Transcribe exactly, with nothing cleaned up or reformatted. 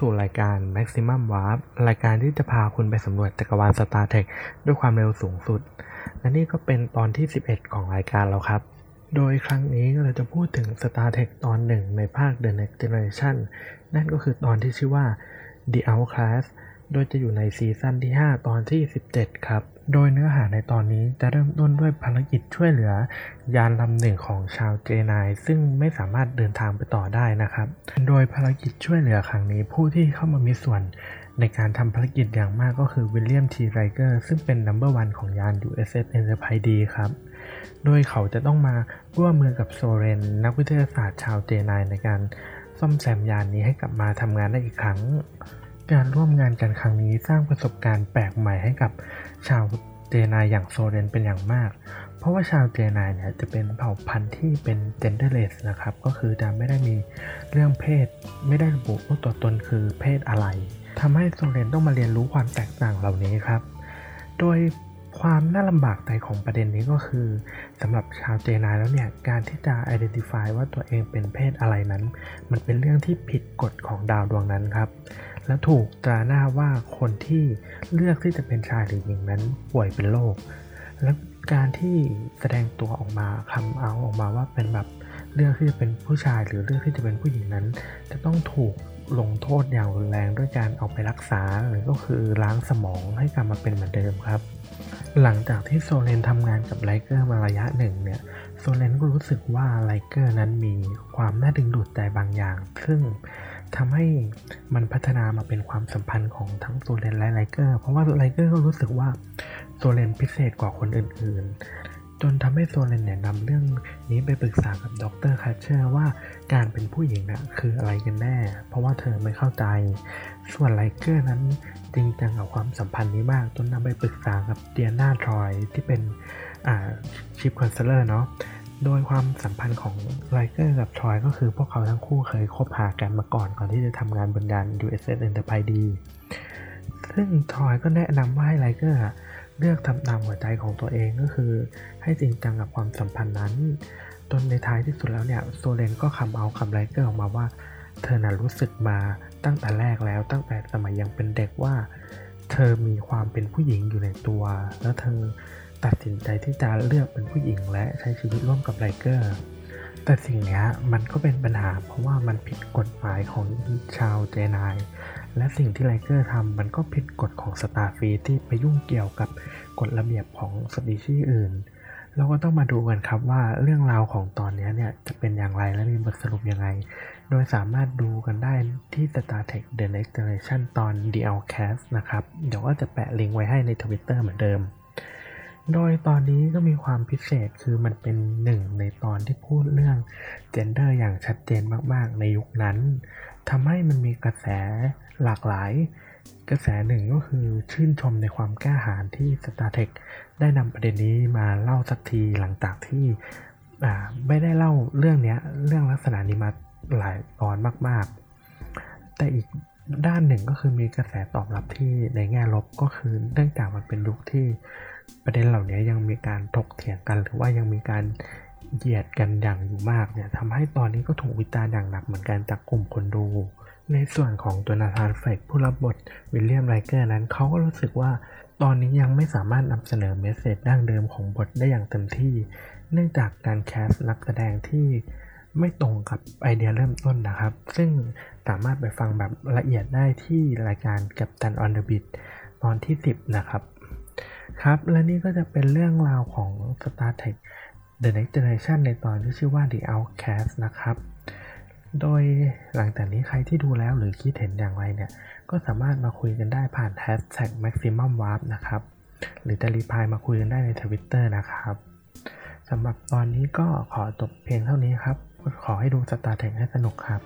สู่รายการ Maximum Warp รายการที่จะพาคุณไปสำรวจจักรวาล Star Trek ด้วยความเร็วสูงสุดและนี่ก็เป็นตอนที่สิบเอ็ดของรายการแล้วครับโดยครั้งนี้เราจะพูดถึง Star Trek ตอนหนึ่งในภาค The Next Generation นั่นก็คือตอนที่ชื่อว่า The Outcast โดยจะอยู่ในซีซั่นที่ห้าตอนที่สิบเจ็ดครับโดยเนื้อหาในตอนนี้จะเริ่มต้นด้วยภารกิจช่วยเหลือยานลำหนึ่งของชาวเจไนซึ่งไม่สามารถเดินทางไปต่อได้นะครับโดยภารกิจช่วยเหลือครั้งนี้ผู้ที่เข้ามามีส่วนในการทำภารกิจอย่างมากก็คือวิลเลียม ที ไรเกอร์ซึ่งเป็น นัมเบอร์ วัน ของยาน ยู เอส เอส Enterprise D ครับโดยเขาจะต้องมาร่วมมือกับโซเรนนักวิทยาศาสตร์ชาวเจไนในการซ่อมแซมยานนี้ให้กลับมาทำงานได้อีกครั้งการร่วมงานกันครั้งนี้สร้างประสบการณ์แปลกใหม่ให้กับชาวเจไนอย่างโซเรนเป็นอย่างมากเพราะว่าชาวเจไนเนี่ยจะเป็นเผ่าพันธุ์ที่เป็น genderless นะครับก็คือจะไม่ได้มีเรื่องเพศไม่ได้ระบุว่าตัวตนคือเพศอะไรทำให้โซเรนต้องมาเรียนรู้ความแตกต่างเหล่านี้ครับโดยความน่าลำบากใจของประเด็นนี้ก็คือสำหรับชาวเจไนแล้วเนี่ยการที่จะ identify ว่าตัวเองเป็นเพศอะไรนั้นมันเป็นเรื่องที่ผิดกฎของดาวดวงนั้นครับและถูกตราหน้าว่าคนที่เลือกที่จะเป็นชายหรือหญิงนั้นป่วยเป็นโรคและการที่แสดงตัวออกมาคำเอาออกมาว่าเป็นแบบเลือกที่จะเป็นผู้ชายหรือเลือกที่จะเป็นผู้หญิงนั้นจะต้องถูกลงโทษอย่างรุนแรงด้วยการเอาไปรักษาหรือก็คือล้างสมองให้กลับมาเป็นเหมือนเดิมครับหลังจากที่โซเลนทำงานกับไลเกอร์มาระยะหนึ่งเนี่ยโซเลนก็รู้สึกว่าไลเกอร์นั้นมีความน่าดึงดูดใจบางอย่างซึ่งทำให้มันพัฒนามาเป็นความสัมพันธ์ของทั้งโซเลนและไลเกอร์เพราะว่าไลเกอร์ก็รู้สึกว่าโซเลนพิเศษกว่าคนอื่นๆจนทำให้โซเลนเนี่ยนำเรื่องนี้ไปปรึกษากับดร.คัชเชอร์ว่าการเป็นผู้หญิงน่ะคืออะไรกันแน่เพราะว่าเธอไม่เข้าใจส่วนไลเกอร์นั้นจริงจังกับความสัมพันธ์นี้มากจนนำไปปรึกษากับเดียน่าทรอยที่เป็นชีฟคอนซัลเลอร์เนาะโดยความสัมพันธ์ของไลเกอร์กับทรอยก็คือพวกเขาทั้งคู่เคยคบหากันมาก่อนก่อนที่จะทำงานบนยาน ยู เอส เอส Enterprise D ซึ่งทรอยก็แนะนำว่าให้ไลเกอร์เลือกทำตามหัวใจของตัวเองก็คือให้จริงจังกับความสัมพันธ์นั้นจนในท้ายที่สุดแล้วเนี่ยโซเลนก็คัมเอาท์กับไลเกอร์ออกมาว่าเธอน่ะรู้สึกมาตั้งแต่แรกแล้วตั้งแต่สมัยยังเป็นเด็กว่าเธอมีความเป็นผู้หญิงอยู่ในตัวแล้วเธอตัดสินใจที่จะเลือกเป็นผู้หญิงและใช้ชีวิตร่วมกับไลเกอร์แต่สิ่งนี้มันก็เป็นปัญหาเพราะว่ามันผิดกฎหมายของชาวเจไนและสิ่งที่ไลเกอร์ทำมันก็ผิดกฎของสตาร์ฟรีที่ไปยุ่งเกี่ยวกับกฎระเบียบของสปีชีส์อื่นเราก็ต้องมาดูกันครับว่าเรื่องราวของตอนนี้เนี่ยจะเป็นอย่างไรและมีบทสรุปยังไงโดยสามารถดูกันได้ที่ Star Trek The Next Generation ตอน The Outcast นะครับเดี๋ยวก็จะแปะลิงก์ไว้ให้ใน Twitter เหมือนเดิมโดยตอนนี้ก็มีความพิเศษคือมันเป็นหนึ่งในตอนที่พูดเรื่อง gender อย่างชัดเจนมากๆในยุคนั้นทำให้มันมีกระแสหลากหลายกระแสหนึ่งก็คือชื่นชมในความกล้าหาญที่ Star Trek ได้นำประเด็นนี้มาเล่าสักทีหลังจากที่ไม่ได้เล่าเรื่องนี้เรื่องลักษณะนี้มาหลายตอนมากๆแต่อีกด้านหนึ่งก็คือมีกระแสตอบรับที่ในแง่ลบก็คือเนื่องจากมันเป็นยุคที่ประเด็นเหล่านี้ยังมีการถกเถียงกันหรือว่ายังมีการเหยียดกันอย่างอยู่มากเนี่ยทำให้ตอนนี้ก็ถูกวิจารณ์อย่างหนักเหมือนกันจากกลุ่มคนดูในส่วนของตัวนาธานเฟกผู้รับบทวิลเลียมไรเกอร์นั้นเขาก็รู้สึกว่าตอนนี้ยังไม่สามารถนำเสนอเมสเสจดั้งเดิมของบทได้อย่างเต็มที่เนื่องจากการแคสนักแสดงที่ไม่ตรงกับไอเดียเริ่มต้นนะครับซึ่งสามารถไปฟังแบบละเอียดได้ที่รายการCaptain on the Beatตอนที่สิบนะครับครับและนี่ก็จะเป็นเรื่องราวของ Star Trek The Next Generation ในตอนที่ชื่อว่า The Outcast นะครับโดยหลังจากนี้ใครที่ดูแล้วหรือคิดเห็นอย่างไรเนี่ยก็สามารถมาคุยกันได้ผ่าน hashtag Maximum Warp นะครับหรือจะรีพลายมาคุยกันได้ใน Twitter นะครับสำหรับตอนนี้ก็ขอจบเพียงเท่านี้ครับขอให้ดู Star Trek ให้สนุกครับ